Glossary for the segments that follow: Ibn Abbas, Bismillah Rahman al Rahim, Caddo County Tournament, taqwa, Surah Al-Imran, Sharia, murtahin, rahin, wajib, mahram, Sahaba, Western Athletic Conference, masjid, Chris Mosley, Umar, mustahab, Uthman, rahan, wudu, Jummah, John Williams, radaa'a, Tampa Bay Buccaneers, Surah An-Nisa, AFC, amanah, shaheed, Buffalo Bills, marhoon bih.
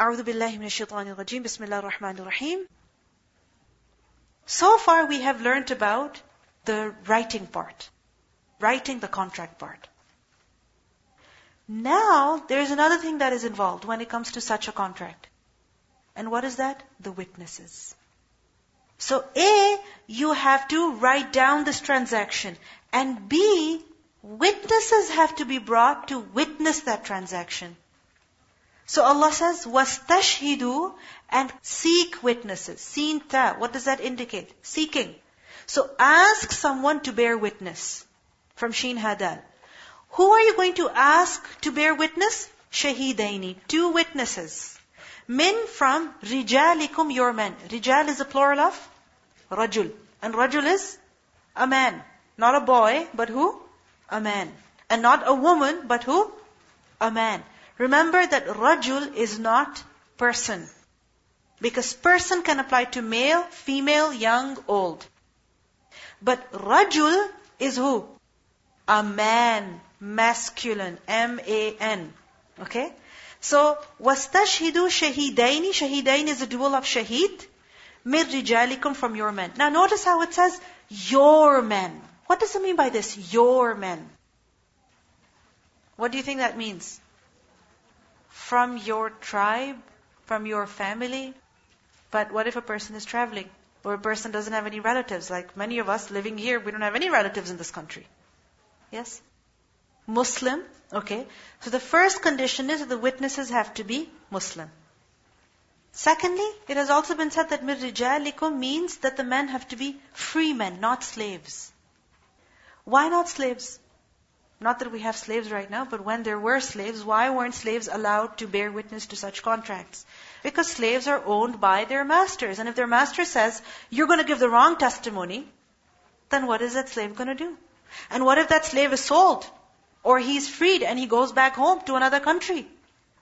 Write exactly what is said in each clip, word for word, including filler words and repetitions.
A'udhu billahi minash shaitanir rajeem. Bismillah Rahman al Rahim. So far we have learnt about the writing part, writing the contract part. Now there is another thing that is involved when it comes to such a contract. And what is that? The witnesses. So A, you have to write down this transaction. And B, witnesses have to be brought to witness that transaction. So Allah says, وَاسْتَشْهِدُوا, and seek witnesses. Sinta, what does that indicate? Seeking. So ask someone to bear witness. From Sheen Hadal. Who are you going to ask to bear witness? Shahidaini, two witnesses. Min, from Rijalikum, your men. Rijal is a plural of Rajul. And Rajul is a man. Not a boy, but who? A man. And not a woman, but who? A man. Remember that Rajul is not person. Because person can apply to male, female, young, old. But Rajul is who? A man. Masculine. M A N. Okay? So, وَاسْتَشْهِدُوا شَهِدَيْنِ. Shahidain is a dual of Shahid. مِنْ رِجَالِكُمْ, from your men. Now notice how it says, your men. What does it mean by this? Your men. What do you think that means? From your tribe, from your family. But what if a person is traveling? Or a person doesn't have any relatives? Like many of us living here, we don't have any relatives in this country. Yes? Muslim. Okay. So the first condition is that the witnesses have to be Muslim. Secondly, it has also been said that مِنْ رِجَالِكُمْ means that the men have to be free men, not slaves. Why not slaves? Not that we have slaves right now, but when there were slaves, why weren't slaves allowed to bear witness to such contracts? Because slaves are owned by their masters. And if their master says, you're going to give the wrong testimony, then what is that slave going to do? And what if that slave is sold? Or he's freed and he goes back home to another country?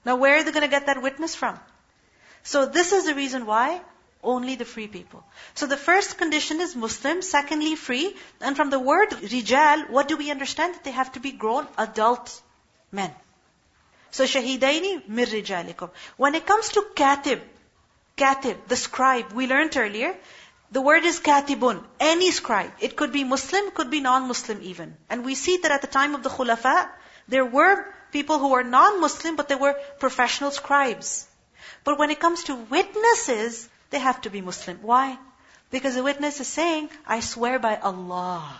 Now where are they going to get that witness from? So this is the reason why only the free people. So the first condition is Muslim, secondly free. And from the word rijal, what do we understand? That they have to be grown adult men. So shahidaini mir rijalikum. When it comes to katib, katib, the scribe, we learnt earlier, the word is katibun, any scribe. It could be Muslim, could be non-Muslim even. And we see that at the time of the khulafa, there were people who were non-Muslim, but they were professional scribes. But when it comes to witnesses, they have to be Muslim. Why? Because the witness is saying, I swear by Allah.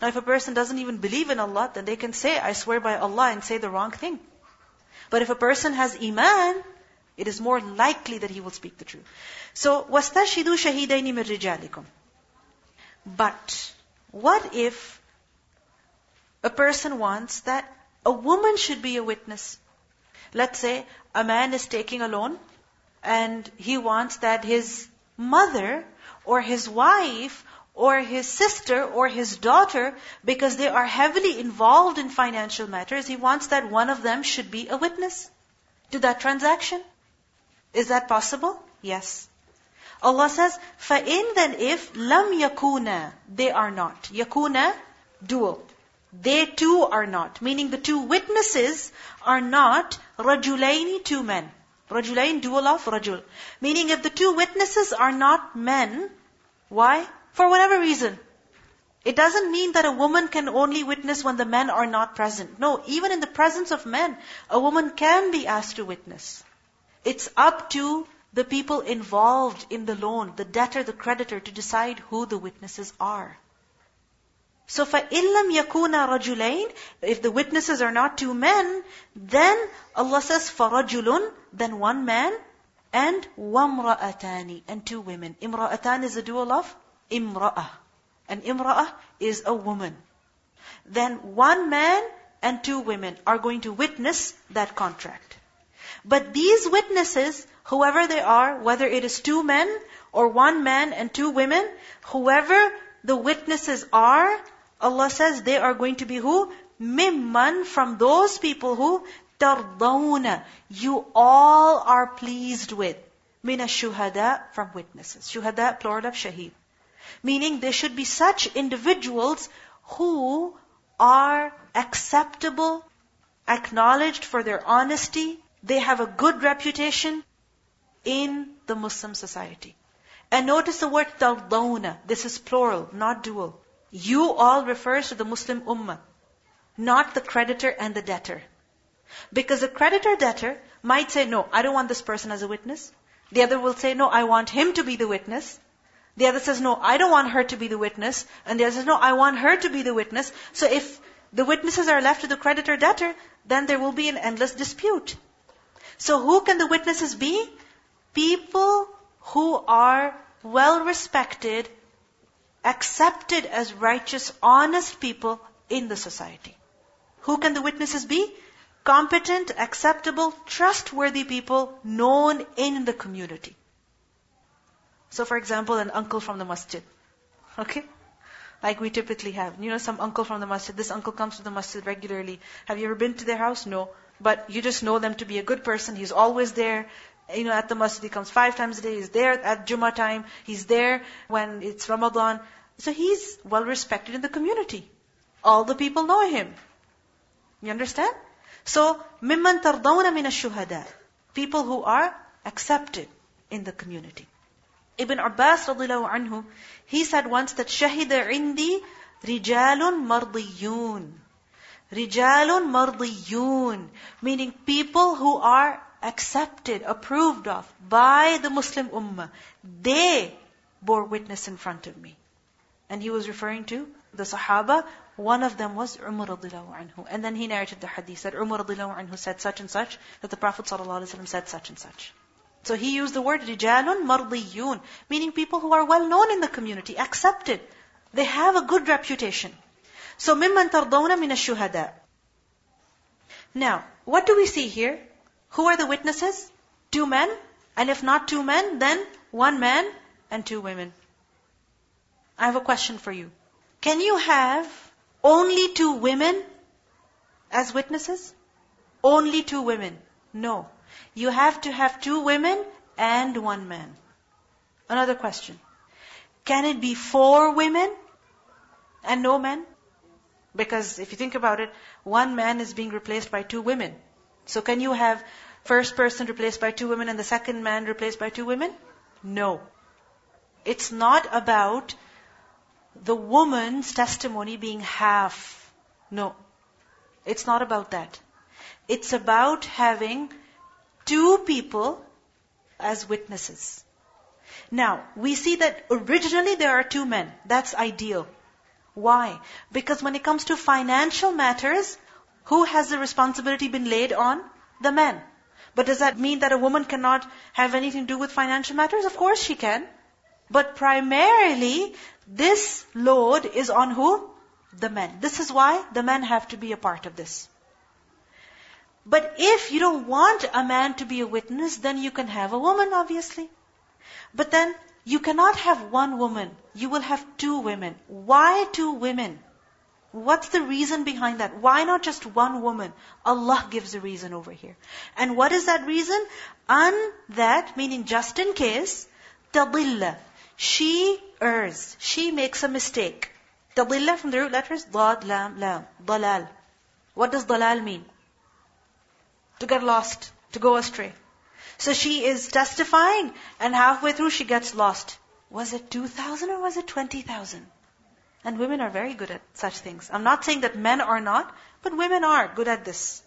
Now if a person doesn't even believe in Allah, then they can say, I swear by Allah, and say the wrong thing. But if a person has iman, it is more likely that he will speak the truth. So, وَاسْتَشْهِدُوا شَهِدَيْنِ مِنْ رِجَالِكُمْ. But, what if a person wants that a woman should be a witness? Let's say, a man is taking a loan, and he wants that his mother or his wife or his sister or his daughter, because they are heavily involved in financial matters, he wants that one of them should be a witness to that transaction. Is that possible? Yes. Allah says, فَإِن, then if, لَمْ يَكُونَا, they are not. Yakuna, dual. They too are not. Meaning the two witnesses are not رَجُلَيْنِ, two men. Rajulain, dual of Rajul. Meaning if the two witnesses are not men, why? For whatever reason. It doesn't mean that a woman can only witness when the men are not present. No, even in the presence of men, a woman can be asked to witness. It's up to the people involved in the loan, the debtor, the creditor, to decide who the witnesses are. So فَإِن لَمْ يَكُونَا رَجُلَيْنِ, if the witnesses are not two men, then Allah says فَرَجُلٌ, then one man, and وَامْرَأَتَانِ, and two women. Imra'atan is a dual of imra'ah. And imra'ah is a woman. Then one man and two women are going to witness that contract. But these witnesses, whoever they are, whether it is two men or one man and two women, whoever the witnesses are, Allah says they are going to be who? Mimman, from those people who tardawna, you all are pleased with. Mina shuhada, from witnesses. Shuhada, plural of shaheed. Meaning there should be such individuals who are acceptable, acknowledged for their honesty, they have a good reputation in the Muslim society. And notice the word tardawna. This is plural, not dual. You all refers to the Muslim ummah, not the creditor and the debtor. Because the creditor-debtor might say, no, I don't want this person as a witness. The other will say, no, I want him to be the witness. The other says, no, I don't want her to be the witness. And the other says, no, I want her to be the witness. So if the witnesses are left to the creditor-debtor, then there will be an endless dispute. So who can the witnesses be? People who are well-respected, accepted as righteous, honest people in the society. Who can the witnesses be? Competent, acceptable, trustworthy people known in the community. So for example, an uncle from the masjid. Okay? Like we typically have. You know, some uncle from the masjid. This uncle comes to the masjid regularly. Have you ever been to their house? No. But you just know them to be a good person. He's always there. You know, at the masjid, he comes five times a day. He's there at Jummah time. He's there when it's Ramadan. So he's well respected in the community. All the people know him. You understand? So, مِمَّن تَرْضَوْنَ مِنَ الشُّهَدَاءِ, people who are accepted in the community. Ibn Abbas radiyallahu anhu, he said once that شَهِدَ عِنْدِي رِجَالٌ مَرْضِيُّونَ. رِجَالٌ مَرْضِيُّونَ. Meaning people who are accepted, approved of by the Muslim ummah. They bore witness in front of me. And he was referring to the Sahaba. One of them was Umar radiyallahu anhu. And then he narrated the hadith that Umar radiyallahu anhu said such and such, that the Prophet sallallahu alaihi wasallam said such and such. So he used the word rijalun mardiyun, meaning people who are well known in the community, accepted. They have a good reputation. So mimman tardawna min ash-shuhada. Now, what do we see here? Who are the witnesses? Two men, and if not two men, then one man and two women. I have a question for you. Can you have only two women as witnesses? Only two women. No. You have to have two women and one man. Another question. Can it be four women and no men? Because if you think about it, one man is being replaced by two women. So can you have first person replaced by two women and the second man replaced by two women? No. It's not about the woman's testimony being half. No. It's not about that. It's about having two people as witnesses. Now, we see that originally there are two men. That's ideal. Why? Because when it comes to financial matters, who has the responsibility been laid on? The men. But does that mean that a woman cannot have anything to do with financial matters? Of course she can. But primarily, this load is on who? The men. This is why the men have to be a part of this. But if you don't want a man to be a witness, then you can have a woman, obviously. But then you cannot have one woman. You will have two women. Why two women? What's the reason behind that? Why not just one woman? Allah gives a reason over here. And what is that reason? An that, meaning just in case, tadilla. She errs. She makes a mistake. Tadilla from the root letters, dad, lam, lam, dalal. What does dalal mean? To get lost, to go astray. So she is testifying and halfway through she gets lost. Was it two thousand or was it twenty thousand? And women are very good at such things. I'm not saying that men are not, but women are good at this.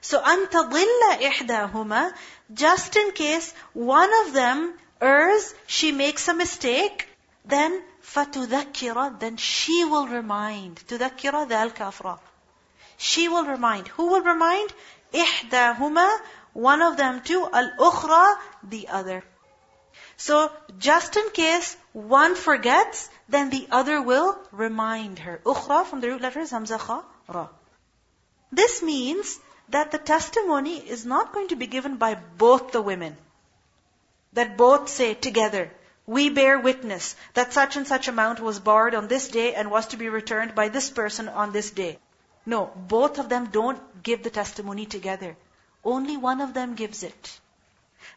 So, أَن تَضِلَّ إِحْدَاهُمَا, just in case one of them errs, she makes a mistake, then فَتُذَكِّرَ, then she will remind. تُذَكِّرَ ذَا الْكَافْرَ. She will remind. Who will remind? إِحْدَاهُمَا, one of them too, al-ukhra, the other. So, just in case one forgets, then the other will remind her. Ukhra from the root letters, hamza kha, ra. This means that the testimony is not going to be given by both the women. That both say together, we bear witness that such and such amount was borrowed on this day and was to be returned by this person on this day. No, both of them don't give the testimony together. Only one of them gives it.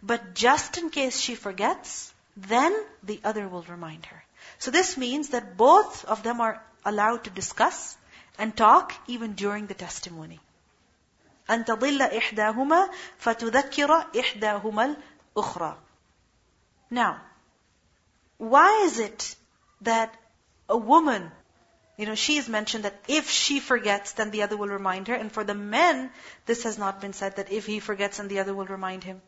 But just in case she forgets, then the other will remind her. So this means that both of them are allowed to discuss and talk even during the testimony. أن تضل إحداهما فتذكر إحداهما الأخرى. Now, why is it that a woman, you know, she is mentioned that if she forgets, then the other will remind her. And for the men, this has not been said that if he forgets, then the other will remind him.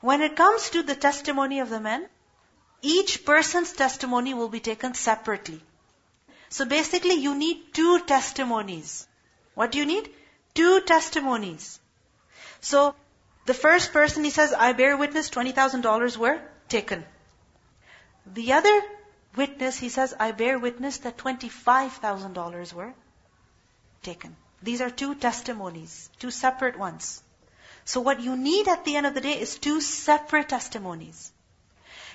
When it comes to the testimony of the men, each person's testimony will be taken separately. So basically, you need two testimonies. What do you need? Two testimonies. So the first person, he says, I bear witness, twenty thousand dollars were taken. The other witness, he says, I bear witness that twenty-five thousand dollars were taken. These are two testimonies, two separate ones. So what you need at the end of the day is two separate testimonies.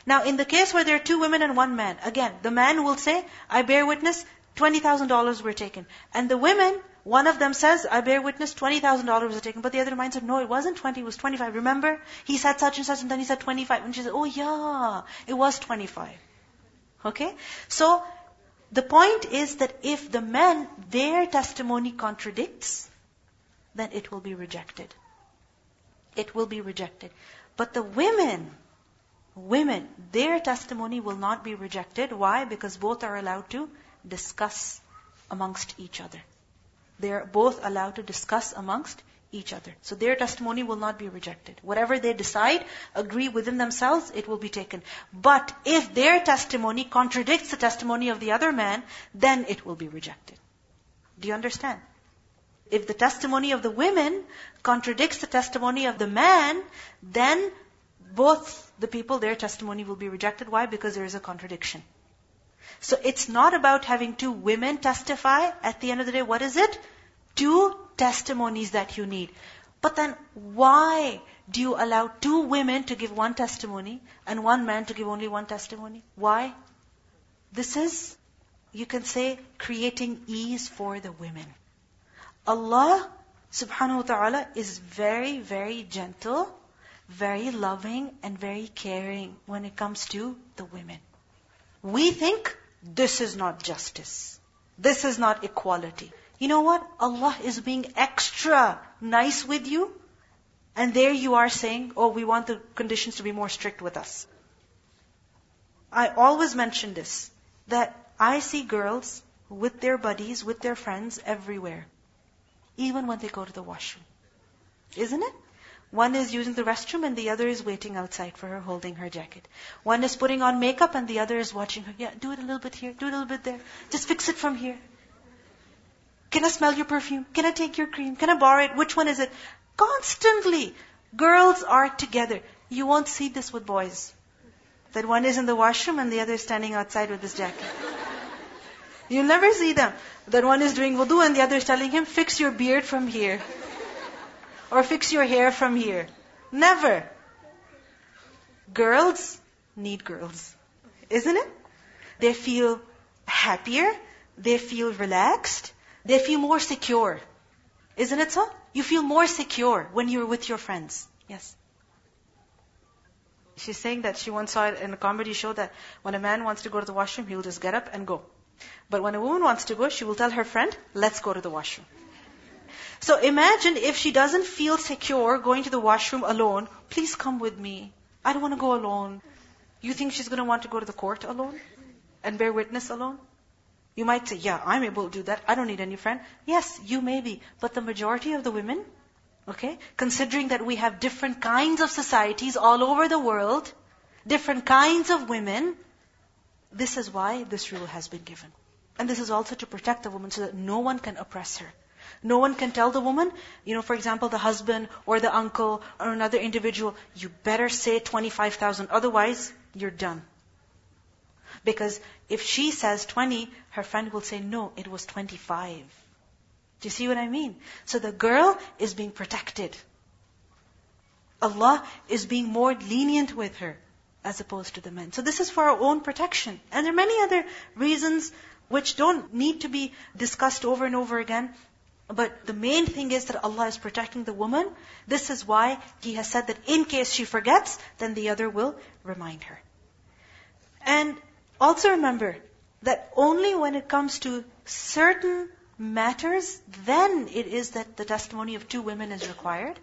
Now in the case where there are two women and one man, again, the man will say, I bear witness, twenty thousand dollars were taken. And the women, one of them says, I bear witness, twenty thousand dollars were taken. But the other reminds her, no, it wasn't twenty, it was twenty-five. Remember? He said such and such, and then he said twenty-five. And she said, oh yeah, it was twenty-five. Okay? So, the point is that if the men, their testimony contradicts, then it will be rejected. It will be rejected. But the women, women, their testimony will not be rejected. Why? Because both are allowed to discuss amongst each other. They are both allowed to discuss amongst each other. So their testimony will not be rejected. Whatever they decide, agree within themselves, it will be taken. But if their testimony contradicts the testimony of the other man, then it will be rejected. Do you understand? If the testimony of the women contradicts the testimony of the man, then both the people, their testimony will be rejected. Why? Because there is a contradiction. So it's not about having two women testify. At the end of the day, what is it? Two testimonies that you need. But then why do you allow two women to give one testimony and one man to give only one testimony? Why? This is, you can say, creating ease for the women. Allah subhanahu wa ta'ala is very, very gentle, very loving and very caring when it comes to the women. We think this is not justice. This is not equality. You know what? Allah is being extra nice with you. And there you are saying, oh, we want the conditions to be more strict with us. I always mention this, that I see girls with their buddies, with their friends everywhere. Even when they go to the washroom. Isn't it? One is using the restroom and the other is waiting outside for her, holding her jacket. One is putting on makeup and the other is watching her. Yeah, do it a little bit here, do it a little bit there. Just fix it from here. Can I smell your perfume? Can I take your cream? Can I borrow it? Which one is it? Constantly, girls are together. You won't see this with boys. That one is in the washroom and the other is standing outside with his jacket. You'll never see them. That one is doing wudu and the other is telling him, fix your beard from here. Or fix your hair from here. Never. Girls need girls. Isn't it? They feel happier. They feel relaxed. They feel more secure. Isn't it so? You feel more secure when you're with your friends. Yes. She's saying that she once saw it in a comedy show that when a man wants to go to the washroom, he'll just get up and go. But when a woman wants to go, she will tell her friend, let's go to the washroom. So imagine if she doesn't feel secure going to the washroom alone, please come with me. I don't want to go alone. You think she's going to want to go to the court alone and bear witness alone? You might say, yeah, I'm able to do that. I don't need any friend. Yes, you may be. But the majority of the women, okay, considering that we have different kinds of societies all over the world, different kinds of women, this is why this rule has been given. And this is also to protect the woman so that no one can oppress her. No one can tell the woman, you know, for example, the husband or the uncle or another individual, you better say twenty-five thousand, otherwise you're done. Because if she says twenty, her friend will say, no, it was twenty-five. Do you see what I mean? So the girl is being protected. Allah is being more lenient with her as opposed to the men. So this is for our own protection. And there are many other reasons which don't need to be discussed over and over again. But the main thing is that Allah is protecting the woman. This is why He has said that in case she forgets, then the other will remind her. And also remember that only when it comes to certain matters, then it is that the testimony of two women is required.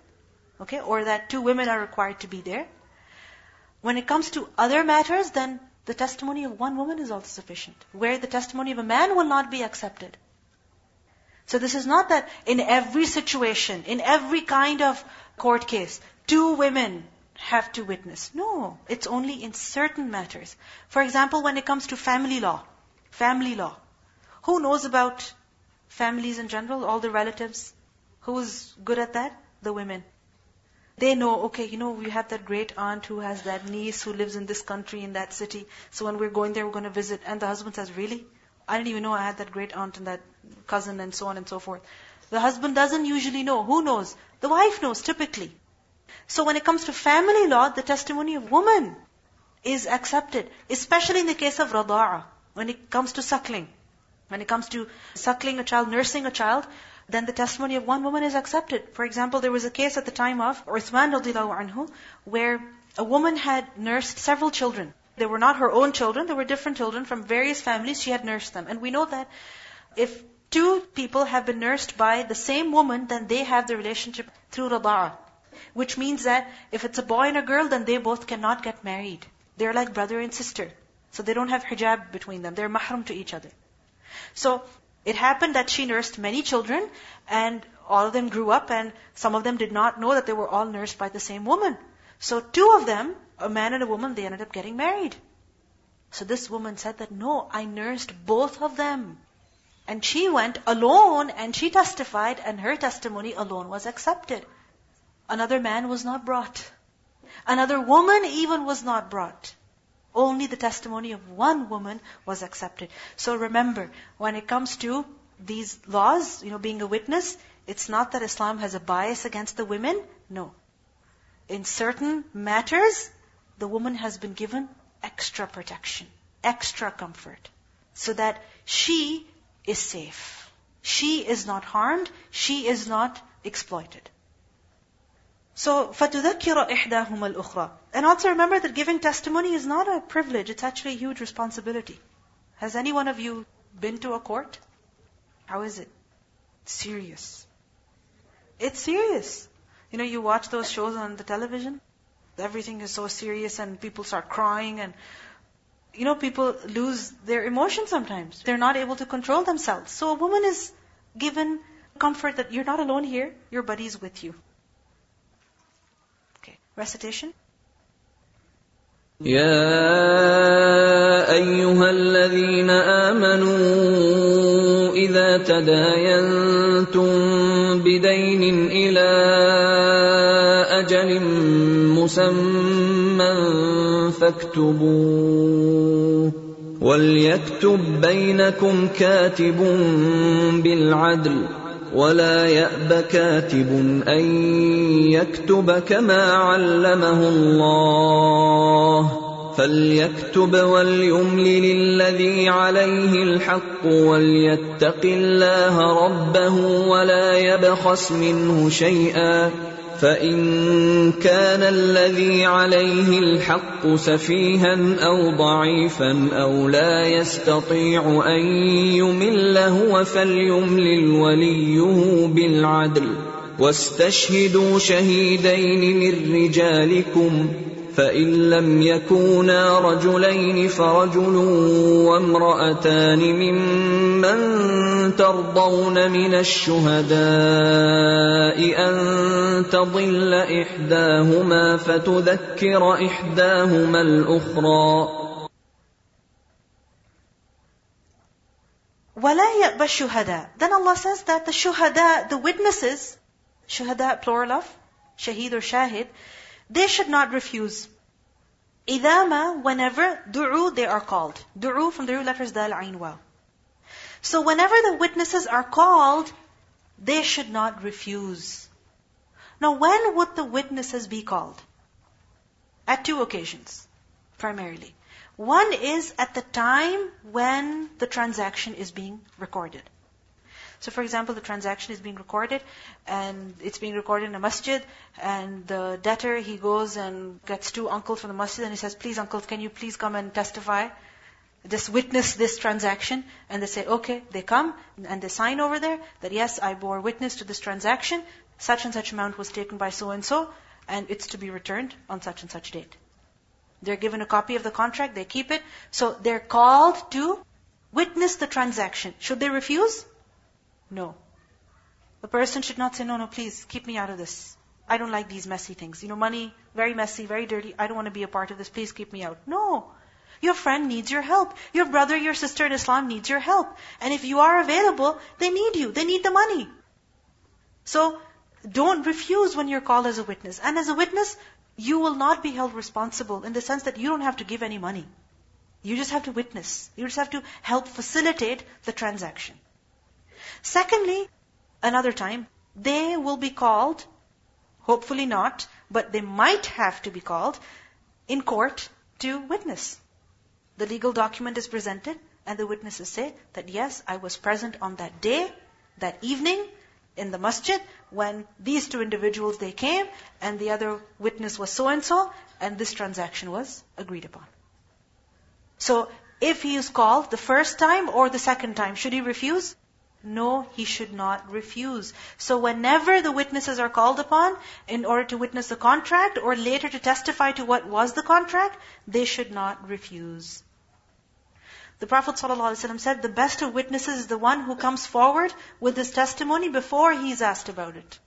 Okay? Or that two women are required to be there. When it comes to other matters, then the testimony of one woman is also sufficient, where the testimony of a man will not be accepted. So this is not that in every situation, in every kind of court case, two women have to witness. No, it's only in certain matters. For example, when it comes to family law, family law. Who knows about families in general, all the relatives? Who's good at that? The women. They know, okay, you know, we have that great aunt who has that niece who lives in this country, in that city. So when we're going there, we're going to visit. And the husband says, really? I didn't even know I had that great aunt and that cousin and so on and so forth. The husband doesn't usually know. Who knows? The wife knows, typically. So when it comes to family law, the testimony of woman is accepted, especially in the case of radā'a, when it comes to suckling. When it comes to suckling a child, nursing a child, then the testimony of one woman is accepted. For example, there was a case at the time of Uthman radiyallahu anhu, where a woman had nursed several children. They were not her own children, they were different children from various families. She had nursed them. And we know that if two people have been nursed by the same woman, then they have the relationship through radā'a. Which means that if it's a boy and a girl, then they both cannot get married. They're like brother and sister. So they don't have hijab between them. They're mahram to each other. So it happened that she nursed many children, and all of them grew up, and some of them did not know that they were all nursed by the same woman. So two of them, a man and a woman, they ended up getting married. So this woman said that, no, I nursed both of them. And she went alone, and she testified, and her testimony alone was accepted. Another man was not brought. Another woman even was not brought. Only the testimony of one woman was accepted. So remember, when it comes to these laws, you know, being a witness, it's not that Islam has a bias against the women. No. In certain matters, the woman has been given extra protection, extra comfort, so that she is safe. She is not harmed. She is not exploited. So, فَتُذَكِّرَ إِحْدَاهُمَا الْأُخْرَى. And also remember that giving testimony is not a privilege, it's actually a huge responsibility. Has any one of you been to a court? How is it? It's serious. It's serious. You know, you watch those shows on the television, everything is so serious and people start crying and, you know, people lose their emotion sometimes. They're not able to control themselves. So a woman is given comfort that you're not alone here, your buddy's with you. Recitation. يَا أَيُّهَا الَّذِينَ آمَنُوا إِذَا تَدَايَنْتُمْ بِدَيْنٍ إِلَى أَجَلٍ مُّسَمًّى فَاكْتُبُوهُ وَلْيَكْتُبْ بَيْنَكُمْ كَاتِبٌ بِالْعَدْلِ وَلَا يَأْبَ كَاتِبٌ أَنْ يَكْتُبَ كَمَا عَلَّمَهُ اللَّهُ فَلْيَكْتُبْ وَلْيُمْلِلِ الَّذِي عَلَيْهِ الْحَقُّ وَلْيَتَّقِ اللَّهَ رَبَّهُ وَلَا يَبْخَسْ مِنْهُ شَيْئًا فَإِنْ كَانَ الَّذِي عَلَيْهِ الْحَقُّ سَفِيهًا أَوْ ضَعِيفًا أَوْ لَا يَسْتَطِيعُ أَنْ يُمِلَّ هُوَ فَلْيُمْلِلْ وَلِيُّهُ بِالْعَدْلِ وَاسْتَشْهِدُوا شَهِيدَيْنِ مِنْ رِجَالِكُمْ فَإِنْ لَمْ يَكُونَا رَجُلَيْنِ فَرَجُلٌ وَامْرَأَتَانِ مِمَّنْ تَرْضَوْنَ مِنَ الشُّهَدَاءِ أَنْ تَضِلَّ إِحْدَاهُمَا فَتُذَكِّرَ إِحْدَاهُمَا الْأُخْرَى وَلَا يَأْبَ الشُّهَدَاءِ. Then Allah says that the shuhada, the witnesses, shuhada plural of shaheed or shahid, they should not refuse. Idama, whenever, du'u, they are called. Du'u from the root letters dal, ayn, waw. So whenever the witnesses are called, they should not refuse. Now when would the witnesses be called? At two occasions, primarily. One is at the time when the transaction is being recorded. So for example, the transaction is being recorded and it's being recorded in a masjid, and the debtor, he goes and gets two uncles from the masjid and he says, please uncles, can you please come and testify? just witness this transaction, and they say, okay, they come and they sign over there that yes, I bore witness to this transaction, such and such amount was taken by so and so, and it's to be returned on such and such date. They're given a copy of the contract, they keep it, so they're called to witness the transaction. Should they refuse? No. The person should not say, no, no, please, keep me out of this. I don't like these messy things. You know, money, very messy, very dirty. I don't want to be a part of this. Please keep me out. No. Your friend needs your help. Your brother, your sister in Islam needs your help. And if you are available, they need you. They need the money. So don't refuse when you're called as a witness. And as a witness, you will not be held responsible in the sense that you don't have to give any money. You just have to witness. You just have to help facilitate the transaction. Secondly, another time, they will be called, hopefully not, but they might have to be called in court to witness. The legal document is presented and the witnesses say that yes, I was present on that day, that evening in the masjid when these two individuals, they came and the other witness was so-and-so and this transaction was agreed upon. So if he is called the first time or the second time, should he refuse? No, he should not refuse. So whenever the witnesses are called upon in order to witness the contract or later to testify to what was the contract, they should not refuse. The Prophet ﷺ said, the best of witnesses is the one who comes forward with his testimony before he is asked about it.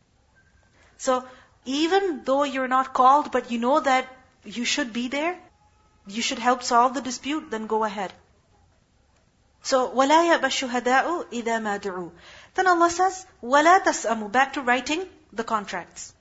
So even though you're not called, but you know that you should be there, you should help solve the dispute, then go ahead. So, وَلَا يَأْبَ الشُّهَدَاءُ إِذَا مَا دُعُوا. Then Allah says, وَلَا تَسْأَمُوا. Back to writing the contracts.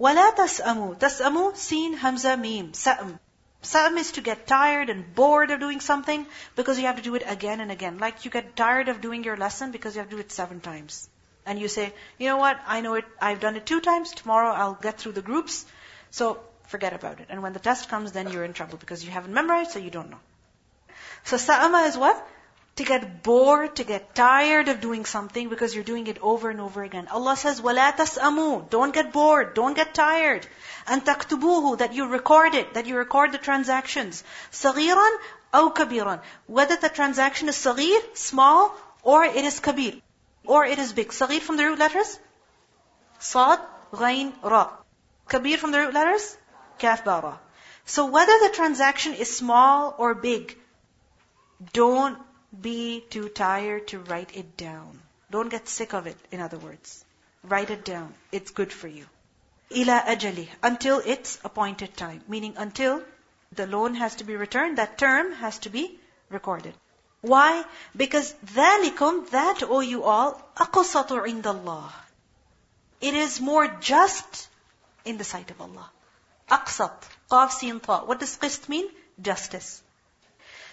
وَلَا تَسْأَمُوا. تَسْأَمُوا, seen, hamza, mim, sa'am. Sa'am is to get tired and bored of doing something because you have to do it again and again. Like you get tired of doing your lesson because you have to do it seven times. And you say, you know what, I know it, I've done it two times, tomorrow I'll get through the groups. So, forget about it. And when the test comes, then you're in trouble because you haven't memorized, so you don't know. So, sa'ama is what? To get bored, to get tired of doing something because you're doing it over and over again. Allah says, وَلَا تَسْأَمُوا. Don't get bored, don't get tired. And تَكْتُبُوهُ, that you record it, that you record the transactions. صَغِيرًا أَوْ كَبِيرًا. Whether the transaction is صغير, small, or it is kabir, or it is big. صغير from the root letters? صاد, غين, را. Kabir from the root letters? Kaf, ba, ra. So whether the transaction is small or big, don't be too tired to write it down. Don't get sick of it, in other words. Write it down. It's good for you. إِلَىٰ أَجَلِهِ. Until its appointed time. Meaning until the loan has to be returned, that term has to be recorded. Why? Because ذَلِكُمْ, that owe you all, أَقْسَطُ عِنْدَ اللَّهِ. It is more just in the sight of Allah. أَقْسَط. قَاف سين طاء. What does قِسْط mean? Justice.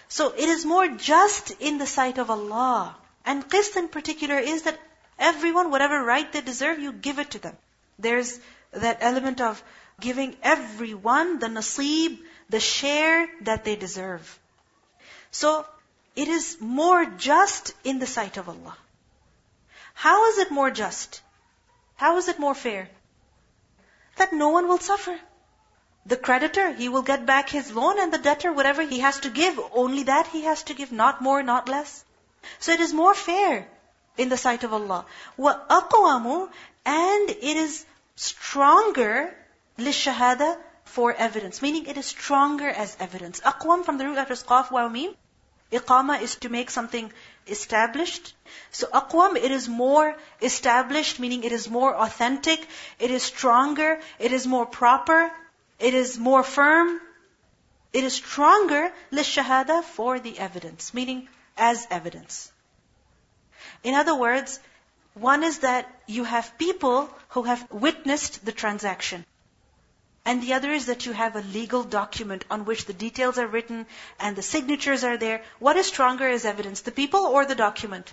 So it is more just in the sight of Allah. And qist in particular is that everyone, whatever right they deserve, you give it to them. There's that element of giving everyone the naseeb, the share that they deserve. So it is more just in the sight of Allah. How is it more just? How is it more fair? That no one will suffer. The creditor, he will get back his loan, and the debtor, whatever he has to give, only that he has to give, not more, not less. So it is more fair in the sight of Allah. وَأَقْوَامُ, and it is stronger, لِلشَّهَادَةِ, for evidence. Meaning it is stronger as evidence. أَقْوَام from the root letters قَاف wa mim. Iqama is to make something established. So أقوام, it is more established, meaning it is more authentic, it is stronger, it is more proper. It is more firm. It is stronger, لِلشَّهَادَةِ, for the evidence. Meaning, as evidence. In other words, one is that you have people who have witnessed the transaction. And the other is that you have a legal document on which the details are written and the signatures are there. What is stronger as evidence? The people or the document?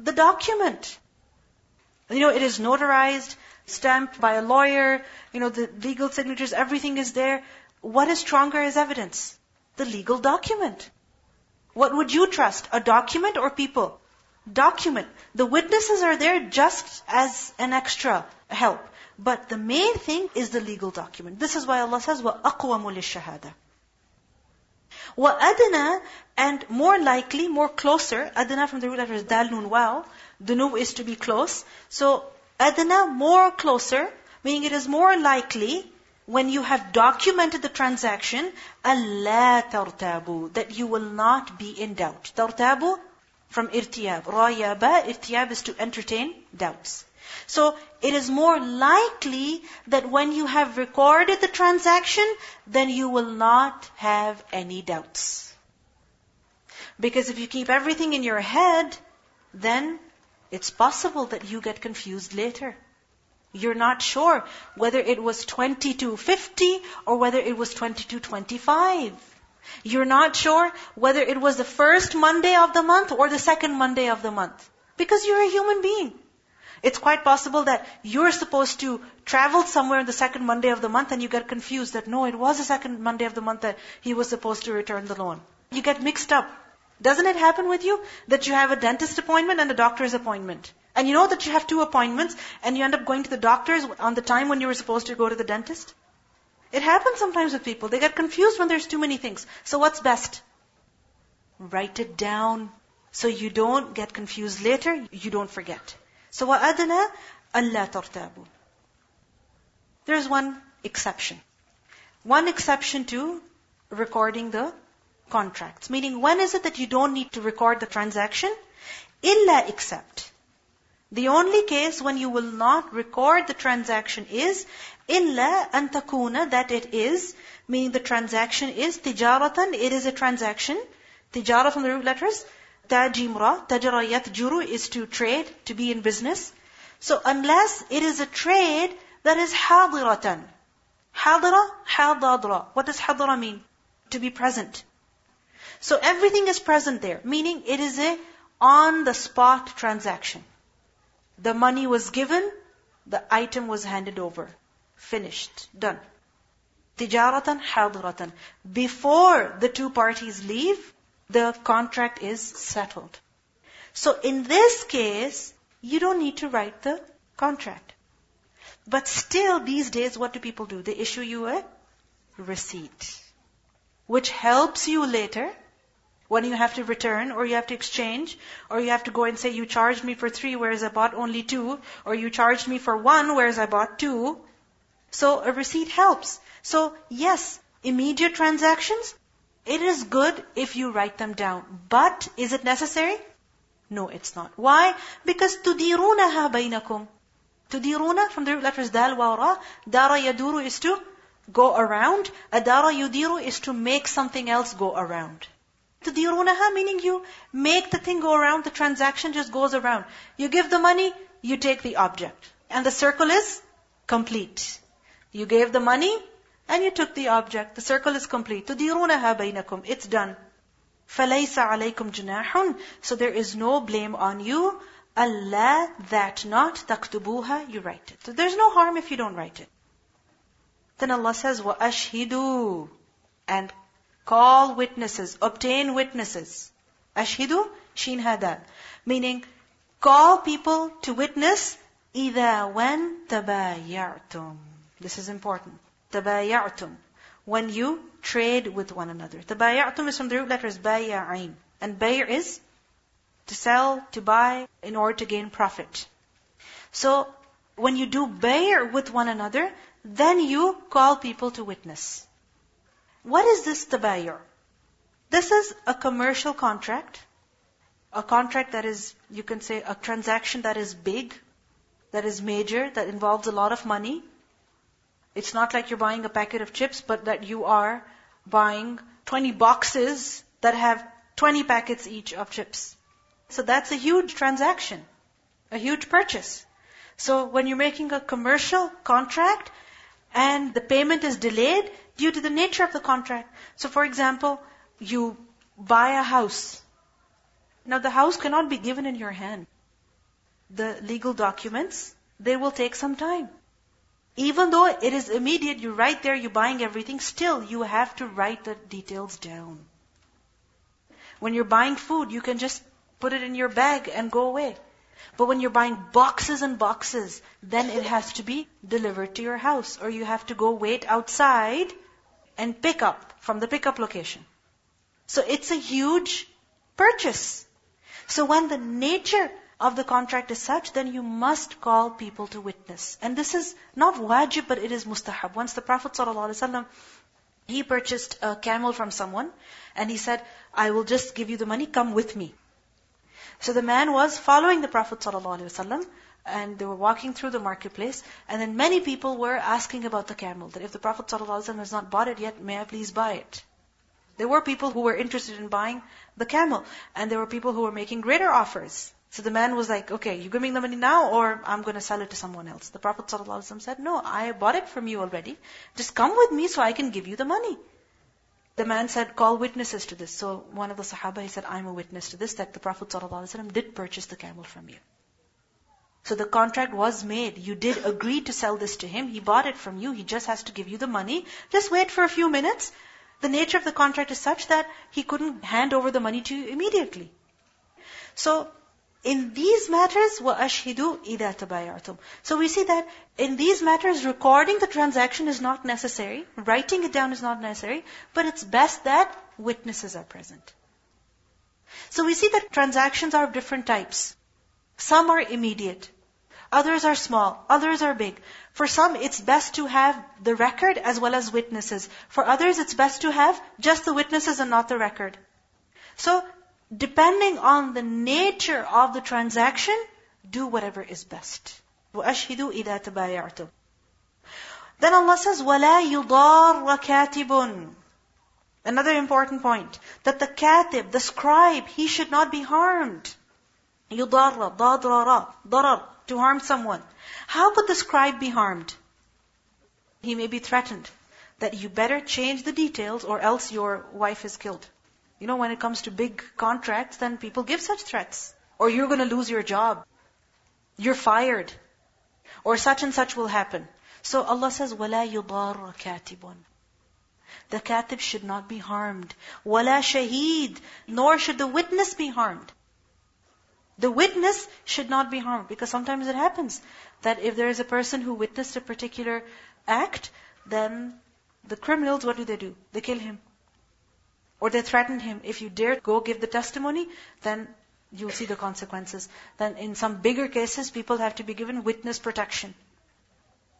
The document. You know, it is notarized, stamped by a lawyer, you know, the legal signatures, everything is there. What is stronger as evidence? The legal document. What would you trust, a document or people? Document. The witnesses are there just as an extra help. But the main thing is the legal document. This is why Allah says, وَأَقْوَمُ لِلشَّهَادَةِ. وَأَدْنَى and more likely, more closer, أَدْنَى from the root letters dal nun waw, dunub is to be close. So أَدْنَى more closer, meaning it is more likely when you have documented the transaction, أَلَّا تَرْتَابُوا that you will not be in doubt. تَرْتَابُوا from irtiyab. رَيَبَا irtiyab is to entertain doubts. So it is more likely that when you have recorded the transaction, then you will not have any doubts. Because if you keep everything in your head, then it's possible that you get confused later. You're not sure whether it was twenty-two fifty or whether it was twenty-two twenty-five. You're not sure whether it was the first Monday of the month or the second Monday of the month. Because you're a human being. It's quite possible that you're supposed to travel somewhere on the second Monday of the month and you get confused that no, it was the second Monday of the month that he was supposed to return the loan. You get mixed up. Doesn't it happen with you that you have a dentist appointment and a doctor's appointment? And you know that you have two appointments and you end up going to the doctor's on the time when you were supposed to go to the dentist? It happens sometimes with people. They get confused when there's too many things. So what's best? Write it down so you don't get confused later. You don't forget. So وَأَدْنَى أَلَّا تَرْتَابُوا. There's one exception. One exception to recording the contracts. Meaning, when is it that you don't need to record the transaction? إِلَّا except. The only case when you will not record the transaction is إِلَّا أَن تَكُونَ that it is, meaning the transaction is تِجَارَةً it is a transaction. تِجَارَة from the root letters. Tajimra, tajara yatjuru is to trade, to be in business. So unless it is a trade that is hadiratan. Hadira, hadadra. What does hadira mean? To be present. So everything is present there, meaning it is a on-the-spot transaction. The money was given, the item was handed over. Finished. Done. Tijaratan, hadiratan. Before the two parties leave, the contract is settled. So in this case, you don't need to write the contract. But still, these days, what do people do? They issue you a receipt, which helps you later when you have to return or you have to exchange or you have to go and say, you charged me for three, whereas I bought only two, or you charged me for one, whereas I bought two. So a receipt helps. So yes, immediate transactions, it is good if you write them down. But is it necessary? No, it's not. Why? Because تُدِيرُونَهَا بَيْنَكُمْ. تُدِيرُونَ from the letters dal wa ra. Dara yaduru is to go around. Adara yudiru is to make something else go around. تُدِيرُونَهَا meaning you make the thing go around. The transaction just goes around. You give the money, you take the object. And the circle is complete. You gave the money, and you took the object. The circle is complete. تُدِيرُونَهَا بَيْنَكُمْ. It's done. فَلَيْسَ عَلَيْكُمْ جُنَاحٌ. So there is no blame on you. أَلَّا that not تَكْتُبُوهَا. You write it. So there's no harm if you don't write it. Then Allah says, وَأَشْهِدُوا and call witnesses. Obtain witnesses. أَشْهِدُوا شِين هَذَا meaning call people to witness إِذَا وَنْ تَبَايَعْتُمْ. This is important. تَبَايَعْتُمْ when you trade with one another. تَبَايَعْتُمْ is from the root letters بَايَعِينَ. And بَيْع is to sell, to buy, in order to gain profit. So, when you do بَيْع with one another, then you call people to witness. What is this تَبَايَعْ? This is a commercial contract. A contract that is, you can say, a transaction that is big, that is major, that involves a lot of money. It's not like you're buying a packet of chips, but that you are buying twenty boxes that have twenty packets each of chips. So that's a huge transaction, a huge purchase. So when you're making a commercial contract and the payment is delayed due to the nature of the contract. So for example, you buy a house. Now the house cannot be given in your hand. The legal documents, they will take some time. Even though it is immediate, you're right there, you're buying everything, still you have to write the details down. When you're buying food, you can just put it in your bag and go away. But when you're buying boxes and boxes, then it has to be delivered to your house, or you have to go wait outside and pick up from the pickup location. So it's a huge purchase. So when the nature of the contract is such, then you must call people to witness. And this is not wajib, but it is mustahab. Once the Prophet ﷺ, he purchased a camel from someone, and he said, I will just give you the money, come with me. So the man was following the Prophet ﷺ, and they were walking through the marketplace, and then many people were asking about the camel, that if the Prophet ﷺ has not bought it yet, may I please buy it? There were people who were interested in buying the camel, and there were people who were making greater offers. So the man was like, okay, you give me the money now, or I'm going to sell it to someone else. The Prophet ﷺ said, no, I bought it from you already. Just come with me so I can give you the money. The man said, call witnesses to this. So one of the Sahaba, he said, I'm a witness to this, that the Prophet ﷺ did purchase the camel from you. So the contract was made. You did agree to sell this to him. He bought it from you. He just has to give you the money. Just wait for a few minutes. The nature of the contract is such that he couldn't hand over the money to you immediately. So in these matters, وَأَشْهِدُوا إِذَا تَبَايَعْتُمْ. So we see that in these matters, recording the transaction is not necessary. Writing it down is not necessary. But it's best that witnesses are present. So we see that transactions are of different types. Some are immediate. Others are small. Others are big. For some, it's best to have the record as well as witnesses. For others, it's best to have just the witnesses and not the record. So, depending on the nature of the transaction, do whatever is best. وَأَشْهِدُوا إِذَا تَبَايَعْتُمْ. Then Allah says, وَلَا يُضَارَّ كَاتِبٌ. Another important point, that the katib, the scribe, he should not be harmed. يُضَارَّ, ضَادْرَرَ, ضَرَرْ, to harm someone. How could the scribe be harmed? He may be threatened that you better change the details or else your wife is killed. You know, when it comes to big contracts, then people give such threats. Or you're going to lose your job. You're fired. Or such and such will happen. So Allah says, وَلَا يُضَارَّ كَاتِبٌ. The katib should not be harmed. وَلَا شَهِيد. Nor should the witness be harmed. The witness should not be harmed. Because sometimes it happens that if there is a person who witnessed a particular act, then the criminals, what do they do? They kill him. Or they threatened him, if you dare go give the testimony, then you'll see the consequences. Then in some bigger cases, people have to be given witness protection.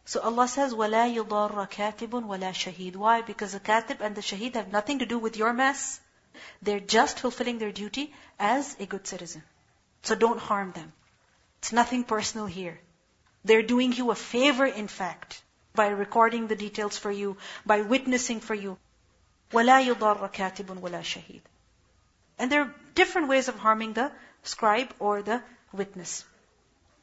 So Allah says, وَلَا يُضَارَّ كَاتِبٌ وَلَا شَهِيدٌ. Why? Because the katib and the shaheed have nothing to do with your mess. They're just fulfilling their duty as a good citizen. So don't harm them. It's nothing personal here. They're doing you a favor, in fact, by recording the details for you, by witnessing for you. وَلَا يُضَارَّ كَاتِبٌ وَلَا شَهِيدٌ. And there are different ways of harming the scribe or the witness.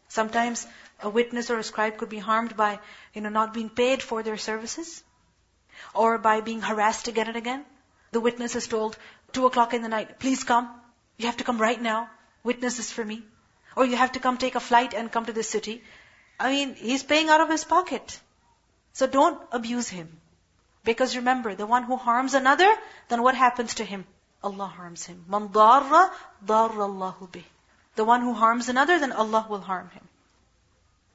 Sometimes a witness or a scribe could be harmed by, you know, not being paid for their services, or by being harassed again and again. The witness is told, two o'clock in the night, please come. You have to come right now. Witness this for me. Or you have to come take a flight and come to this city. I mean, he's paying out of his pocket. So don't abuse him. Because remember, the one who harms another, then what happens to him? Allah harms him. مَنْ ضَارَّ ضَارَّ اللَّهُ بِهِ. The one who harms another, then Allah will harm him.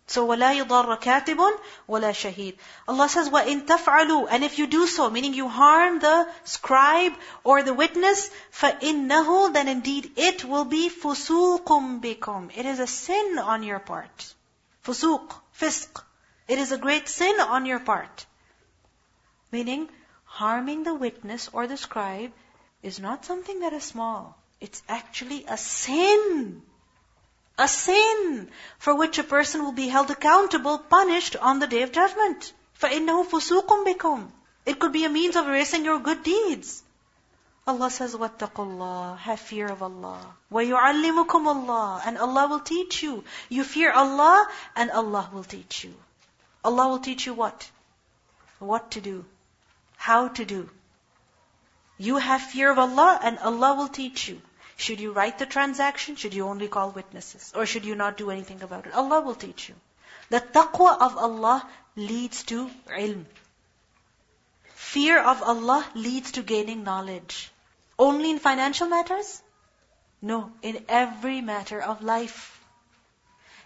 So, وَلَا يُضَارَّ كَاتِبٌ وَلَا شَهِيدٌ. Allah says, وَإِن تَفْعَلُوا. And if you do so, meaning you harm the scribe or the witness, فَإِنَّهُ. Then indeed it will be فُسُوقٌ بِكُمْ. It is a sin on your part. فُسُوق, فِسْق. It is a great sin on your part. Meaning, harming the witness or the scribe is not something that is small. It's actually a sin. A sin for which a person will be held accountable, punished on the Day of Judgment. فَإِنَّهُ فُسُوقٌ بِكُمْ. It could be a means of erasing your good deeds. Allah says, وَاتَّقُوا اللَّهِ. Have fear of Allah. وَيُعَلِّمُكُمُ اللَّهِ. And Allah will teach you. You fear Allah and Allah will teach you. Allah will teach you what? What to do. How to do. You have fear of Allah and Allah will teach you. Should you write the transaction? Should you only call witnesses? Or should you not do anything about it? Allah will teach you. The taqwa of Allah leads to ilm. Fear of Allah leads to gaining knowledge. Only in financial matters? No, in every matter of life.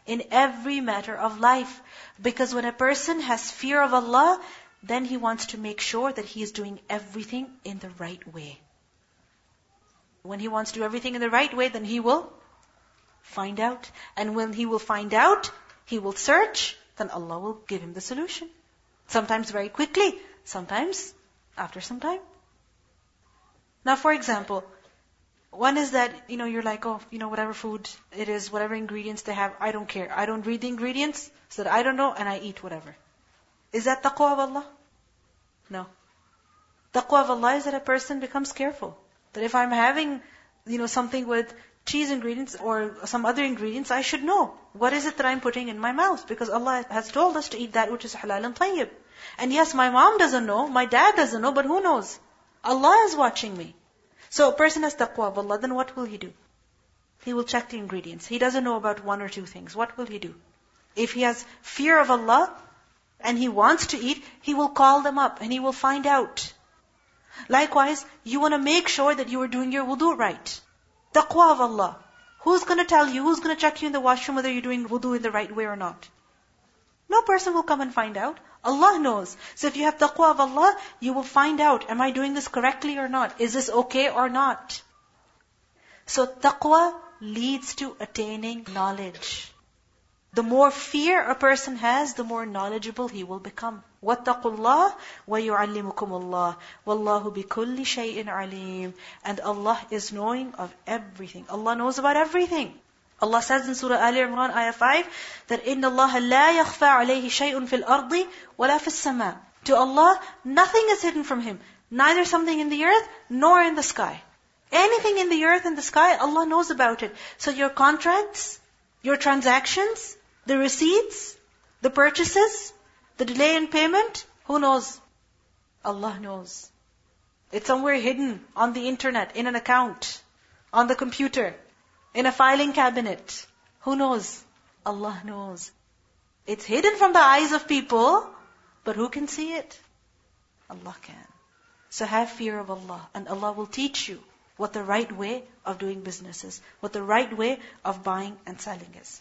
In every matter of life. Because when a person has fear of Allah, then he wants to make sure that he is doing everything in the right way. When he wants to do everything in the right way, then he will find out. And when he will find out, he will search, then Allah will give him the solution. Sometimes very quickly, sometimes after some time. Now, for example, one is that, you know, you're like, oh, you know, whatever food it is, whatever ingredients they have, I don't care. I don't read the ingredients so that I don't know and I eat whatever. Is that taqwa of Allah? No. Taqwa of Allah is that a person becomes careful. That if I'm having, you know, something with cheese ingredients or some other ingredients, I should know what is it that I'm putting in my mouth, because Allah has told us to eat that which is halal and tayyib. And yes, my mom doesn't know, my dad doesn't know, but who knows? Allah is watching me. So a person has taqwa of Allah, then what will he do? He will check the ingredients. He doesn't know about one or two things. What will he do? If he has fear of Allah and he wants to eat, he will call them up and he will find out. Likewise, you want to make sure that you are doing your wudu right. Taqwa of Allah. Who's going to tell you? Who's going to check you in the washroom whether you're doing wudu in the right way or not? No person will come and find out. Allah knows. So if you have taqwa of Allah, you will find out, am I doing this correctly or not? Is this okay or not? So taqwa leads to attaining knowledge. The more fear a person has, the more knowledgeable he will become. وَاتَّقُوا اللَّهِ وَيُعَلِّمُكُمُ اللَّهِ وَاللَّهُ بِكُلِّ شَيْءٍ عَلِيمٌ. And Allah is knowing of everything. Allah knows about everything. Allah says in Surah Al-Imran, Ayah five, that إِنَّ اللَّهَ لَا يَخْفَى عَلَيْهِ شَيْءٌ فِي الْأَرْضِ وَلَا فِي السَّمَاءِ. To Allah, nothing is hidden from Him, neither something in the earth nor in the sky. Anything in the earth and the sky, Allah knows about it. So your contracts, your transactions, the receipts, the purchases, the delay in payment, who knows? Allah knows. It's somewhere hidden on the internet, in an account, on the computer, in a filing cabinet. Who knows? Allah knows. It's hidden from the eyes of people, but who can see it? Allah can. So have fear of Allah, and Allah will teach you what the right way of doing business is, what the right way of buying and selling is.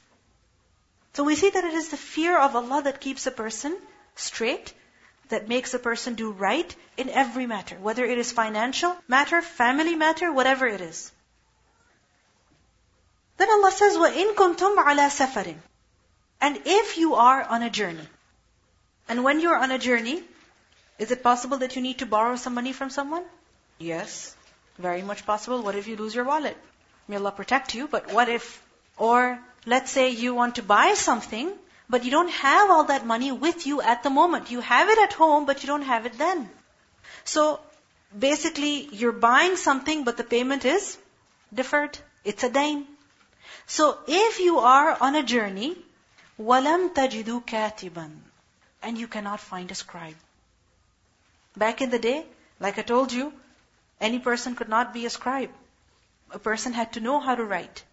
So we see that it is the fear of Allah that keeps a person straight, that makes a person do right in every matter, whether it is financial matter, family matter, whatever it is. Then Allah says, وَإِن كُنْتُمْ عَلَى سَفَرٍ. And if you are on a journey. And when you are on a journey, is it possible that you need to borrow some money from someone? Yes, very much possible. What if you lose your wallet? May Allah protect you, but what if? Or let's say you want to buy something, but you don't have all that money with you at the moment. You have it at home, but you don't have it then. So basically, you're buying something, but the payment is deferred. It's a dain. So if you are on a journey, وَلَمْ تَجِدُوا كَاتِبًا, and you cannot find a scribe. Back in the day, like I told you, any person could not be a scribe. A person had to know how to write.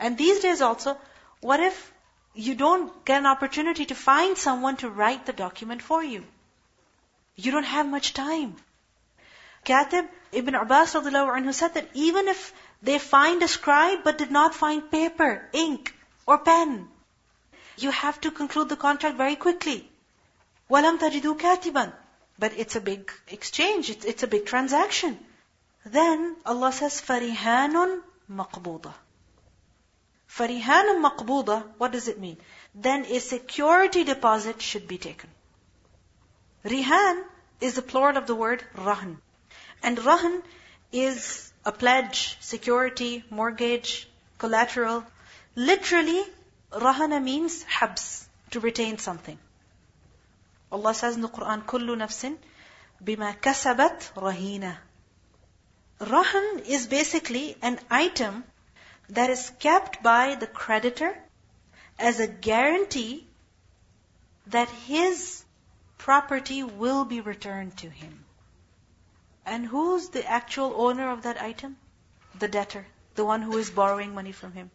And these days also, what if you don't get an opportunity to find someone to write the document for you? You don't have much time. Katib, Ibn Abbas radiallahu anhu said that even if they find a scribe but did not find paper, ink, or pen, you have to conclude the contract very quickly. وَلَمْ تَجِدُوا كَاتِبًا. But it's a big exchange, it's, it's a big transaction. Then Allah says, فَرِهَانٌ مَقْبُوضًا. Farihanum maqbooda, what does it mean? Then a security deposit should be taken. Rihan is the plural of the word rahn. And rahn is a pledge, security, mortgage, collateral. Literally, rahana means habs, to retain something. Allah says in the Quran, kullu nafsin bima kasabat rahina. Rahn is basically an item that is kept by the creditor as a guarantee that his property will be returned to him. And who's the actual owner of that item? The debtor, the one who is borrowing money from him.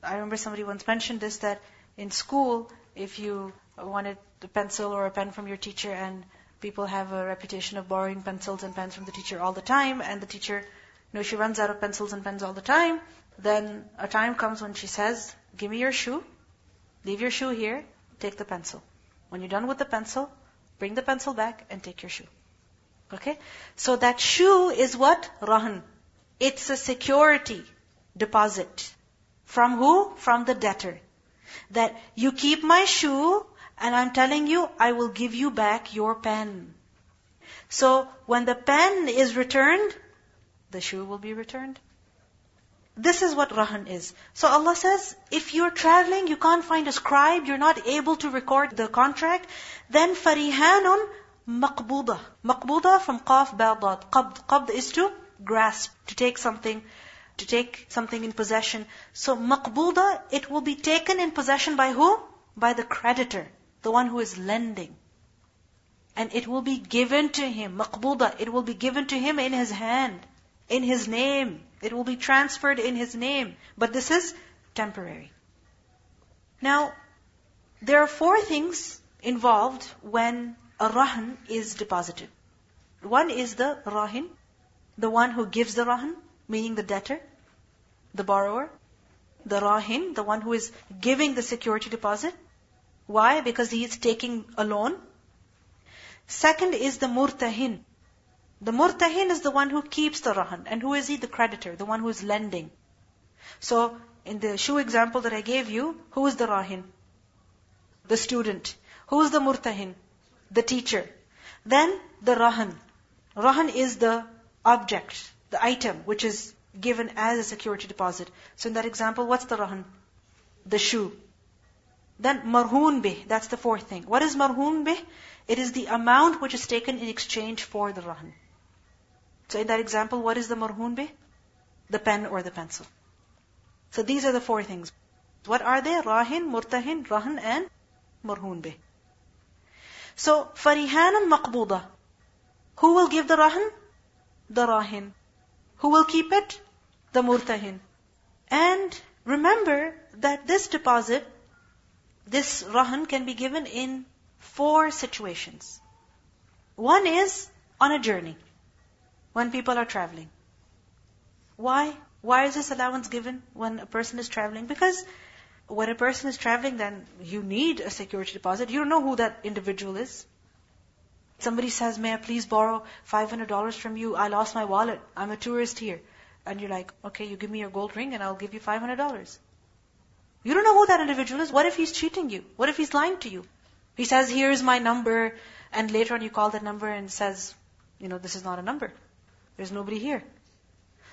I remember somebody once mentioned this, that in school, if you wanted a pencil or a pen from your teacher, and people have a reputation of borrowing pencils and pens from the teacher all the time, and the teacher, you know, she runs out of pencils and pens all the time, then a time comes when she says, give me your shoe, leave your shoe here, take the pencil. When you're done with the pencil, bring the pencil back and take your shoe. Okay? So that shoe is what? Rahn. It's a security deposit. From who? From the debtor. That you keep my shoe and I'm telling you, I will give you back your pen. So when the pen is returned, the shoe will be returned. This is what rahan is. So Allah says, if you're traveling, you can't find a scribe, you're not able to record the contract, then farihanun maqbudah. Maqbudah from qaf ba'dat. Qabd. Qabd is to grasp, to take something, to take something in possession. So maqbudah, it will be taken in possession by who? By the creditor, the one who is lending. And it will be given to him. Maqbudah, it will be given to him in his hand, in his name. It will be transferred in his name. But this is temporary. Now, there are four things involved when a rahan is deposited. One is the rahin, the one who gives the rahan, meaning the debtor, the borrower. The rahin, the one who is giving the security deposit. Why? Because he is taking a loan. Second is the murtahin. The murtahin is the one who keeps the rahan. And who is he? The creditor, the one who is lending. So, in the shoe example that I gave you, who is the rahin? The student. Who is the murtahin? The teacher. Then, the rahan. Rahan is the object, the item, which is given as a security deposit. So in that example, what's the rahan? The shoe. Then, marhoon bih. That's the fourth thing. What is marhoon bih? It is the amount which is taken in exchange for the rahan. So in that example, what is the marhoon bih? The pen or the pencil. So these are the four things. What are they? Rahin, murtahin, rahan, and marhoon bih. So, farihanun maqbudah. Who will give the rahan? The rahin. Who will keep it? The murtahin. And remember that this deposit, this rahan, can be given in four situations. One is on a journey, when people are traveling. Why? Why is this allowance given when a person is traveling? Because when a person is traveling, then you need a security deposit. You don't know who that individual is. Somebody says, may I please borrow five hundred dollars from you? I lost my wallet. I'm a tourist here. And you're like, okay, you give me your gold ring and I'll give you five hundred dollars. You don't know who that individual is. What if he's cheating you? What if he's lying to you? He says, here is my number. And later on you call that number and says, you know, this is not a number. There's nobody here.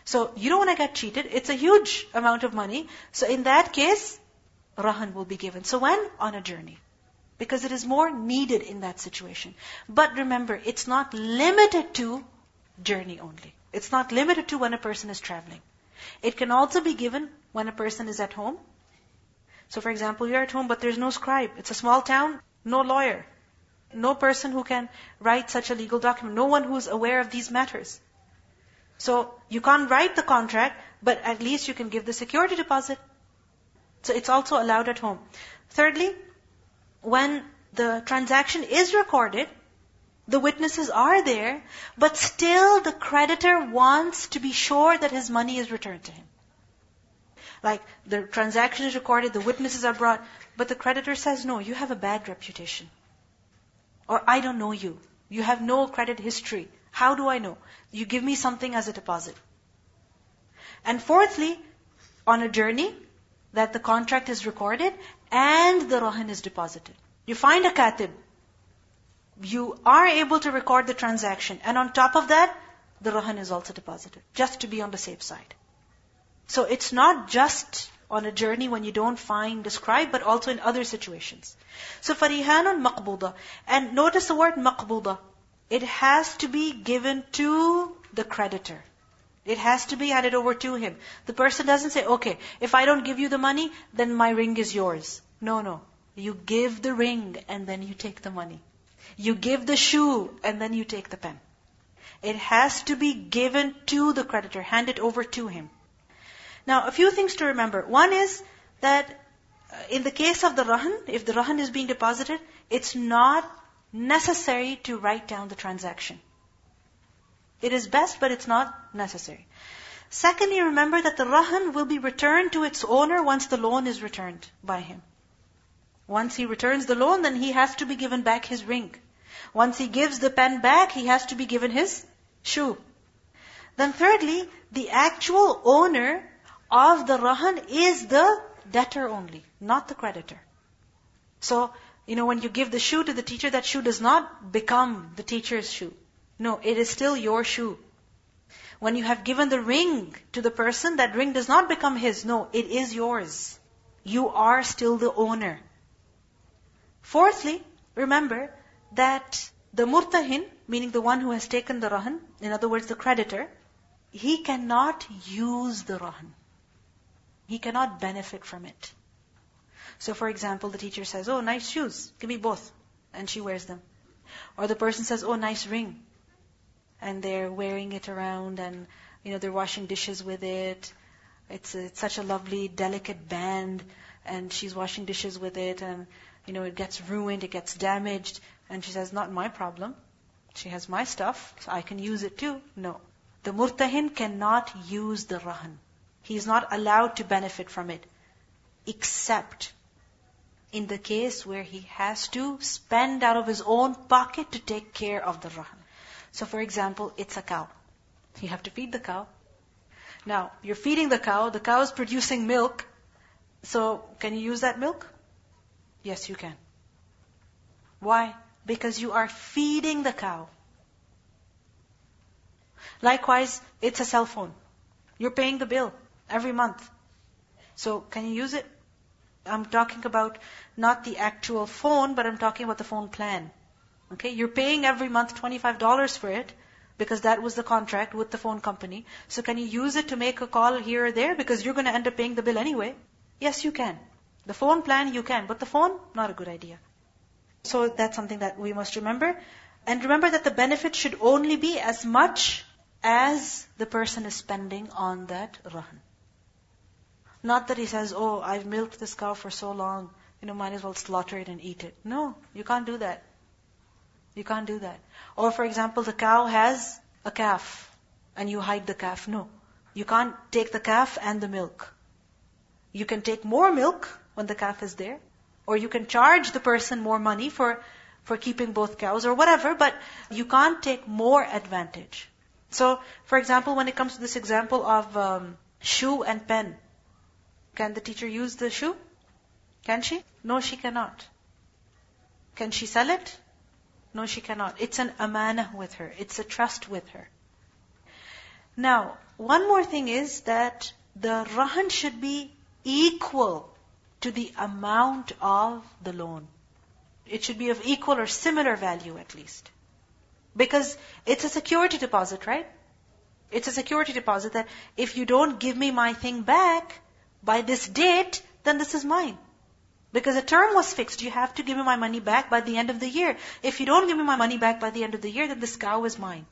So you don't want to get cheated. It's a huge amount of money. So in that case, rahan will be given. So when? On a journey. Because it is more needed in that situation. But remember, it's not limited to journey only. It's not limited to when a person is traveling. It can also be given when a person is at home. So for example, you're at home, but there's no scribe. It's a small town, no lawyer, no person who can write such a legal document, no one who's aware of these matters. So you can't write the contract, but at least you can give the security deposit. So it's also allowed at home. Thirdly, when the transaction is recorded, the witnesses are there, but still the creditor wants to be sure that his money is returned to him. Like, the transaction is recorded, the witnesses are brought, but the creditor says, no, you have a bad reputation. Or, I don't know you. You have no credit history. How do I know? You give me something as a deposit. And fourthly, on a journey, that the contract is recorded and the rahan is deposited. You find a katib. You are able to record the transaction. And on top of that, the rahan is also deposited, just to be on the safe side. So it's not just on a journey when you don't find a scribe, but also in other situations. So farihanun maqbudah. And notice the word maqbudah. It has to be given to the creditor. It has to be handed over to him. The person doesn't say, okay, if I don't give you the money, then my ring is yours. No, no. You give the ring and then you take the money. You give the shoe and then you take the pen. It has to be given to the creditor, handed over to him. Now, a few things to remember. One is that in the case of the rahan, if the rahan is being deposited, it's not necessary to write down the transaction. It is best, but it's not necessary. Secondly, remember that the rahan will be returned to its owner once the loan is returned by him. Once he returns the loan, then he has to be given back his ring. Once he gives the pen back, he has to be given his shoe. Then thirdly, the actual owner of the rahan is the debtor only, not the creditor. So, you know, when you give the shoe to the teacher, that shoe does not become the teacher's shoe. No, it is still your shoe. When you have given the ring to the person, that ring does not become his. No, it is yours. You are still the owner. Fourthly, remember that the murtahin, meaning the one who has taken the rahan, in other words the creditor, he cannot use the rahan. He cannot benefit from it. So for example, the teacher says, "Oh, nice shoes, give me both." And she wears them. Or the person says, "Oh, nice ring." And they're wearing it around and, you know, they're washing dishes with it. It's, a, it's such a lovely, delicate band. And she's washing dishes with it and, you know, it gets ruined, it gets damaged. And she says, "Not my problem. She has my stuff, so I can use it too." No. The murtahin cannot use the rahan. He is not allowed to benefit from it. Except in the case where he has to spend out of his own pocket to take care of the rahan. So for example, it's a cow. You have to feed the cow. Now, you're feeding the cow, the cow is producing milk. So, can you use that milk? Yes, you can. Why? Because you are feeding the cow. Likewise, it's a cell phone. You're paying the bill every month. So, can you use it? I'm talking about not the actual phone, but I'm talking about the phone plan. Okay, you're paying every month twenty-five dollars for it because that was the contract with the phone company. So can you use it to make a call here or there because you're going to end up paying the bill anyway? Yes, you can. The phone plan, you can. But the phone, not a good idea. So that's something that we must remember. And remember that the benefit should only be as much as the person is spending on that rahan. Not that he says, "Oh, I've milked this cow for so long, you know, might as well slaughter it and eat it." No, you can't do that. You can't do that. Or for example, the cow has a calf and you hide the calf. No. You can't take the calf and the milk. You can take more milk when the calf is there. Or you can charge the person more money for, for keeping both cows or whatever, but you can't take more advantage. So, for example, when it comes to this example of um, shoe and pen, can the teacher use the shoe? Can she? No, she cannot. Can she sell it? No, she cannot. It's an amanah with her. It's a trust with her. Now, one more thing is that the rahan should be equal to the amount of the loan. It should be of equal or similar value at least. Because it's a security deposit, right? It's a security deposit that if you don't give me my thing back by this date, then this is mine. Because the term was fixed. You have to give me my money back by the end of the year. If you don't give me my money back by the end of the year, then this cow is mine.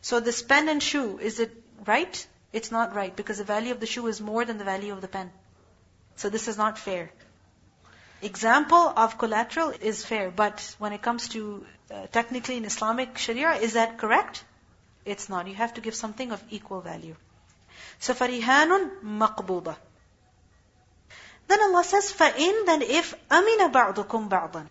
So this pen and shoe, is it right? It's not right because the value of the shoe is more than the value of the pen. So this is not fair. Example of collateral is fair, but when it comes to uh, technically in Islamic Sharia, is that correct? It's not. You have to give something of equal value. So farihanun maqbooba. Then Allah says, فَإِنْ Then if أَمِنَ بَعْضُكُمْ بَعْضًا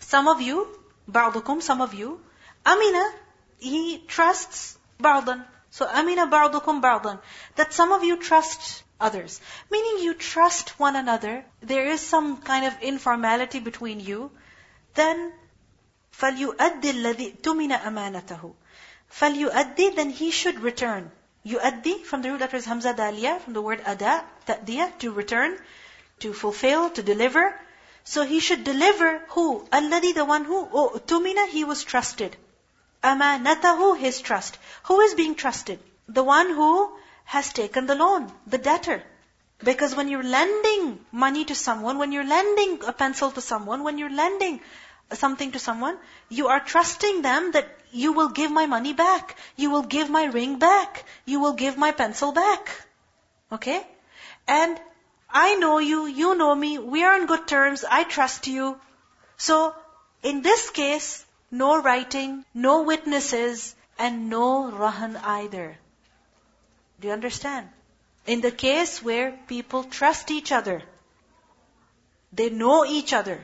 Some of you, بَعْضُكُمْ, some of you, أَمِنَ, he trusts بَعْضًا. So أَمِنَ بَعْضُكُمْ بَعْضًا. That some of you trust others. Meaning you trust one another. There is some kind of informality between you. Then فَلْيُؤَدِّ الَّذِي تُمِنَ أَمَانَتَهُ فَلْيُؤَدِّ Then he should return. يُؤَدِّ from the root letters Hamza Daliya, from the word أَدَى, تَأْدِيَ, to return. To fulfill, to deliver. So he should deliver who? Alladhi, the one who? Oh, tumina, he was trusted. Amanatahu, his trust. Who is being trusted? The one who has taken the loan, the debtor. Because when you're lending money to someone, when you're lending a pencil to someone, when you're lending something to someone, you are trusting them that you will give my money back. You will give my ring back. You will give my pencil back. Okay? And I know you, you know me, we are on good terms, I trust you. So, in this case, no writing, no witnesses, and no rahan either. Do you understand? In the case where people trust each other, they know each other,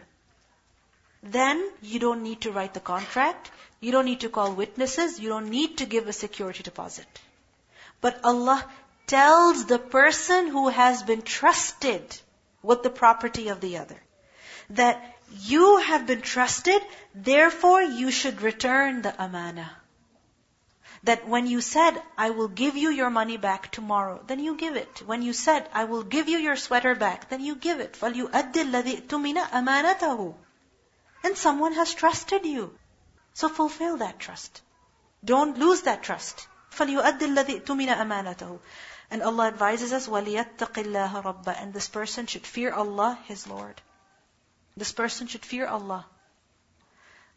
then you don't need to write the contract, you don't need to call witnesses, you don't need to give a security deposit. But Allah tells the person who has been trusted with the property of the other that you have been trusted, therefore you should return the amana. That when you said, I will give you your money back tomorrow, then you give it. When you said, I will give you your sweater back, then you give it. فَلْيُؤَدِّ الَّذِي اؤْتُمِنَ أَمَانَتَهُ. And someone has trusted you. So fulfill that trust. Don't lose that trust. فَلْيُؤَدِّ الَّذِي اؤْتُمِنَ أَمَانَتَهُ. And Allah advises us, وَلْيَتَّقِ اللَّهَ رَبَّهُ. And this person should fear Allah, his Lord. This person should fear Allah.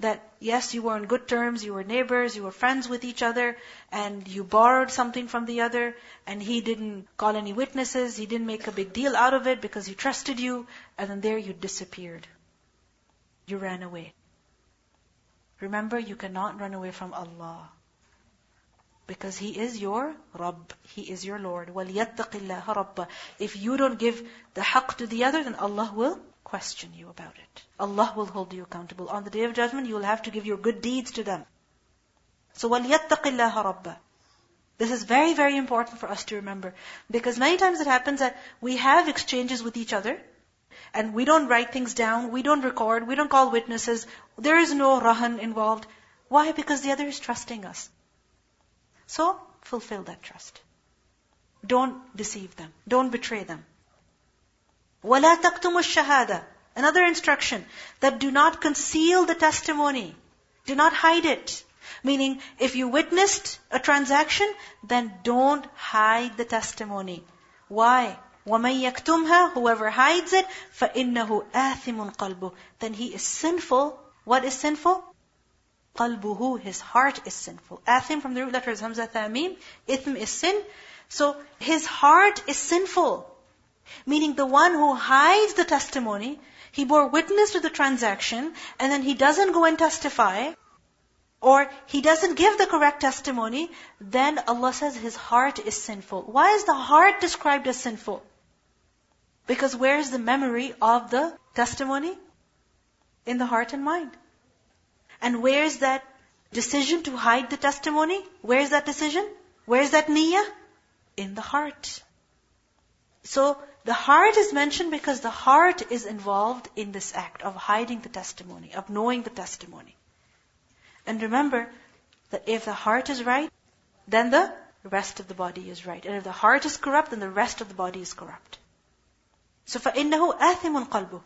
That yes, you were on good terms, you were neighbors, you were friends with each other, and you borrowed something from the other, and he didn't call any witnesses, he didn't make a big deal out of it because he trusted you, and then there you disappeared. You ran away. Remember, you cannot run away from Allah. Because He is your Rabb. He is your Lord. وَلْيَتَّقِ اللَّهَ رَبَّهُ. If you don't give the haqq to the other, then Allah will question you about it. Allah will hold you accountable. On the Day of Judgment, you will have to give your good deeds to them. So, وَلْيَتَّقِ اللَّهَ رَبَّهُ. This is very, very important for us to remember. Because many times it happens that we have exchanges with each other, and we don't write things down, we don't record, we don't call witnesses, there is no rahan involved. Why? Because the other is trusting us. So, fulfill that trust. Don't deceive them. Don't betray them. وَلَا تَكْتُمُ الشَّهَادَةَ. Another instruction, that do not conceal the testimony. Do not hide it. Meaning, if you witnessed a transaction, then don't hide the testimony. Why? وَمَنْ يَكْتُمْهَا. Whoever hides it, فَإِنَّهُ آثِمٌ قَلْبُهُ. Then he is sinful. What is sinful? قَلْبُهُ. His heart is sinful. Athim from the root letters, Hamza, Thamim. Ithm is sin. So, his heart is sinful. Meaning the one who hides the testimony, he bore witness to the transaction, and then he doesn't go and testify, or he doesn't give the correct testimony, then Allah says his heart is sinful. Why is the heart described as sinful? Because where is the memory of the testimony? In the heart and mind. And where is that decision to hide the testimony? Where is that decision? Where is that niyyah? In the heart. So, the heart is mentioned because the heart is involved in this act of hiding the testimony, of knowing the testimony. And remember that if the heart is right, then the rest of the body is right. And if the heart is corrupt, then the rest of the body is corrupt. So, فَإِنَّهُ آثِمٌ قَلْبُهُ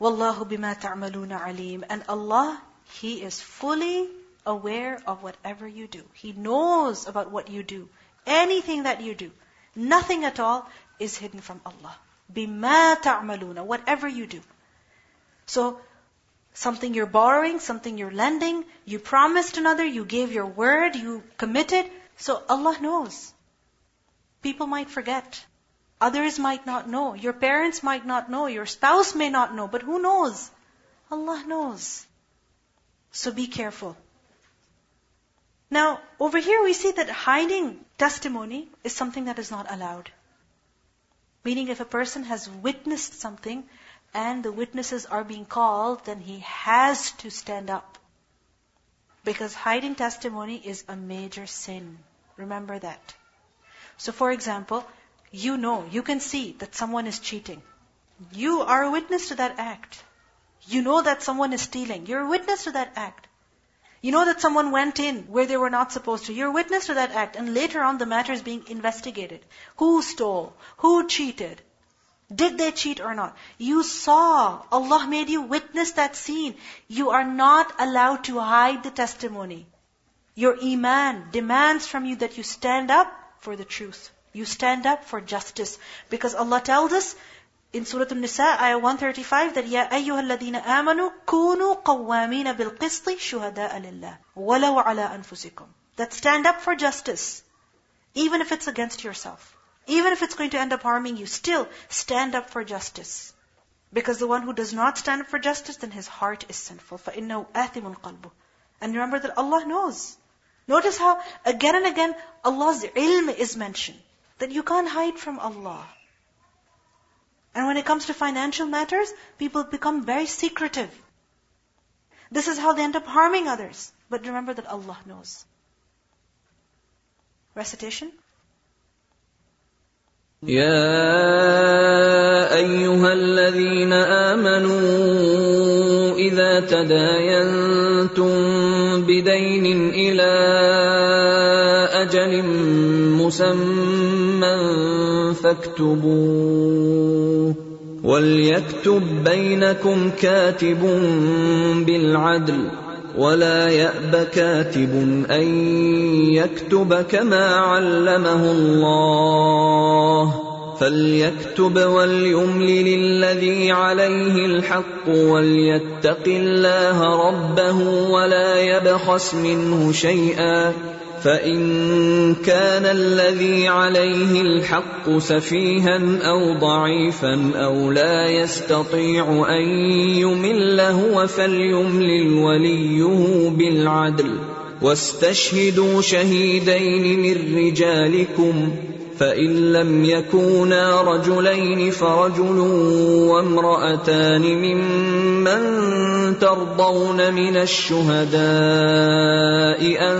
وَاللَّهُ بِمَا تَعْمَلُونَ عَلِيمٌ. And Allah, He is fully aware of whatever you do. He knows about what you do, anything that you do. Nothing at all is hidden from Allah. بِمَا تَعْمَلُونَ. Whatever you do. So, something you're borrowing, something you're lending, you promised another, you gave your word, you committed. So Allah knows. People might forget. Others might not know. Your parents might not know. Your spouse may not know. But who knows? Allah knows. So be careful. Now, over here we see that hiding testimony is something that is not allowed. Meaning if a person has witnessed something and the witnesses are being called, then he has to stand up. Because hiding testimony is a major sin. Remember that. So for example, you know, you can see that someone is cheating. You are a witness to that act. You know that someone is stealing. You're a witness to that act. You know that someone went in where they were not supposed to. You're a witness to that act. And later on, the matter is being investigated. Who stole? Who cheated? Did they cheat or not? You saw. Allah made you witness that scene. You are not allowed to hide the testimony. Your iman demands from you that you stand up for the truth. You stand up for justice. Because Allah tells us in Surah An-Nisa, Ayah one thirty-five, that يَا أَيُّهَا الَّذِينَ آمَنُوا كُونُوا قَوَّامِينَ بِالْقِسْطِ شُهَدَاءَ لِلَّهِ وَلَوْ عَلَىٰ أَنفُسِكُمْ. That stand up for justice, even if it's against yourself. Even if it's going to end up harming you, still stand up for justice. Because the one who does not stand up for justice, then his heart is sinful. فَإِنَّهُ آثِمٌ قَلْبُهُ. And remember that Allah knows. Notice how again and again Allah's ilm is mentioned. That you can't hide from Allah. And when it comes to financial matters, people become very secretive. This is how they end up harming others. But remember that Allah knows. Recitation. يَا أَيُّهَا الَّذِينَ آمَنُوا إِذَا تَدَايَنْتُمْ بِدَيْنٍ إِلَى أَجَلٍ مُّسَمًّى فَاكْتُبُوهُ وَلْيَكْتُبْ بَيْنَكُمْ كَاتِبٌ بِالْعَدْلِ ولا يأب كاتب أن يكتب كما علمه الله فليكتب وليملل الذي عليه الحق وليتق الله ربه ولا يبخس منه شيئا فإن كان الذي عليه الحق سفيها أو ضعيفا أو لا يستطيع أن يمل هو فليملل وليه بالعدل واستشهدوا شهيدين من رجالكم فإن لم يكونا رجلين فرجل وامرأتان ممن ترضون من الشهداء أن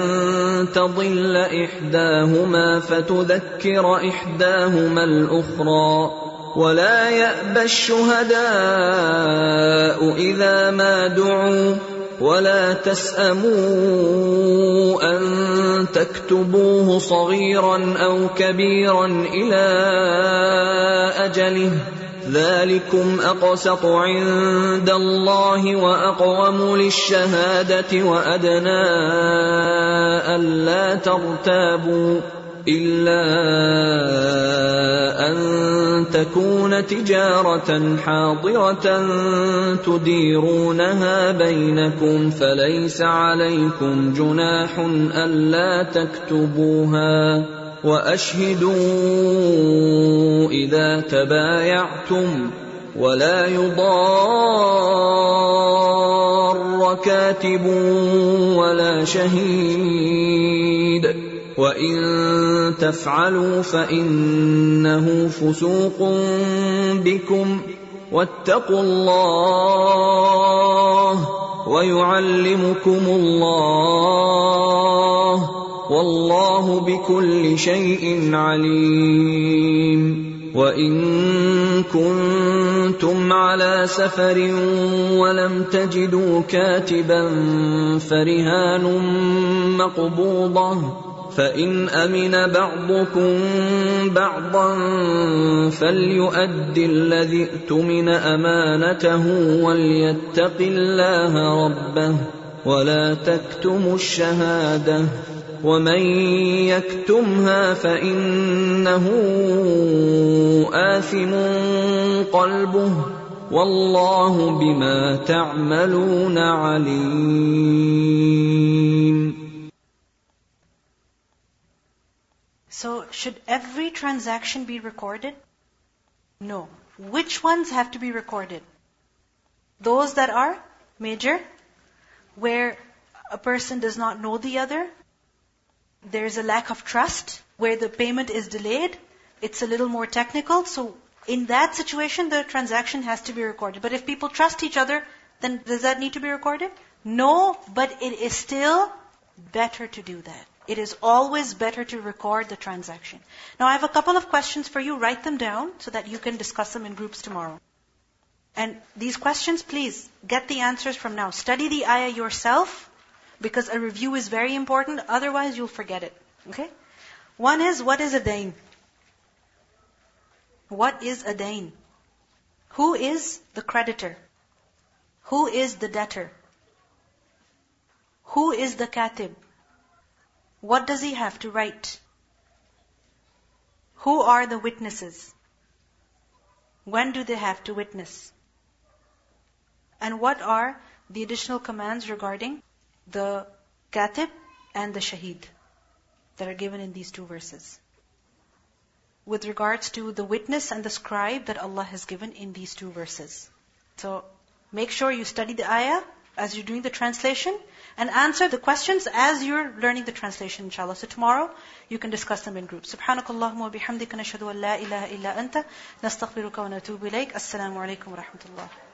تضل إحداهما فتذكر إحداهما الأخرى ولا يأبى الشهداء إذا ما دعوا ولا تسأموا أن تكتبوه صغيرا أو كبيرا إلى أجله ذلكم أقسط عند الله وأقوم للشهادة وأدنى ألا ترتابوا إلا أن تكون تجارة حاضرة تديرونها بينكم فليس عليكم جناح ألا تكتبوها وأشهدوا إذا تبايعتم ولا يضار كاتب ولا شهيد وَإِن تَفْعَلُوا فَإِنَّهُ فُسُوقٌ بِكُمْ وَاتَّقُوا اللَّهَ وَيُعَلِّمُكُمُ اللَّهُ وَاللَّهُ بِكُلِّ شَيْءٍ عَلِيمٌ وَإِن كُنتُمْ عَلَى سَفَرٍ وَلَمْ تَجِدُوا كَاتِبًا فَرِهَانٌ مَّقْبُوضَةٌ فإن أمن بعضكم بعضا فليؤد الذي ائتمن أمانته وليتق الله ربه ولا تكتموا الشهادة ومن يكتمها فإنه آثم قلبه والله بما تعملون عليم. So, should every transaction be recorded? No. Which ones have to be recorded? Those that are major, where a person does not know the other, there is a lack of trust, where the payment is delayed, it's a little more technical. So, in that situation, the transaction has to be recorded. But if people trust each other, then does that need to be recorded? No, but it is still better to do that. It is always better to record the transaction. Now, I have a couple of questions for you. Write them down so that you can discuss them in groups tomorrow. And these questions, please get the answers from now. Study the ayah yourself because a review is very important. Otherwise, you'll forget it. Okay? One is, what is a dayn? What is a dayn? Who is the creditor? Who is the debtor? Who is the katib? What does he have to write? Who are the witnesses? When do they have to witness? And what are the additional commands regarding the katib and the shaheed that are given in these two verses? With regards to the witness and the scribe that Allah has given in these two verses. So make sure you study the ayah as you're doing the translation, and answer the questions as you're learning the translation, inshallah. So tomorrow, you can discuss them in groups. Subhanakallahumma wa bihamdika nashhadu an la ilaha illa anta nastaghfiruka wa natubu ilayk. Assalamu alaikum wa rahmatullah.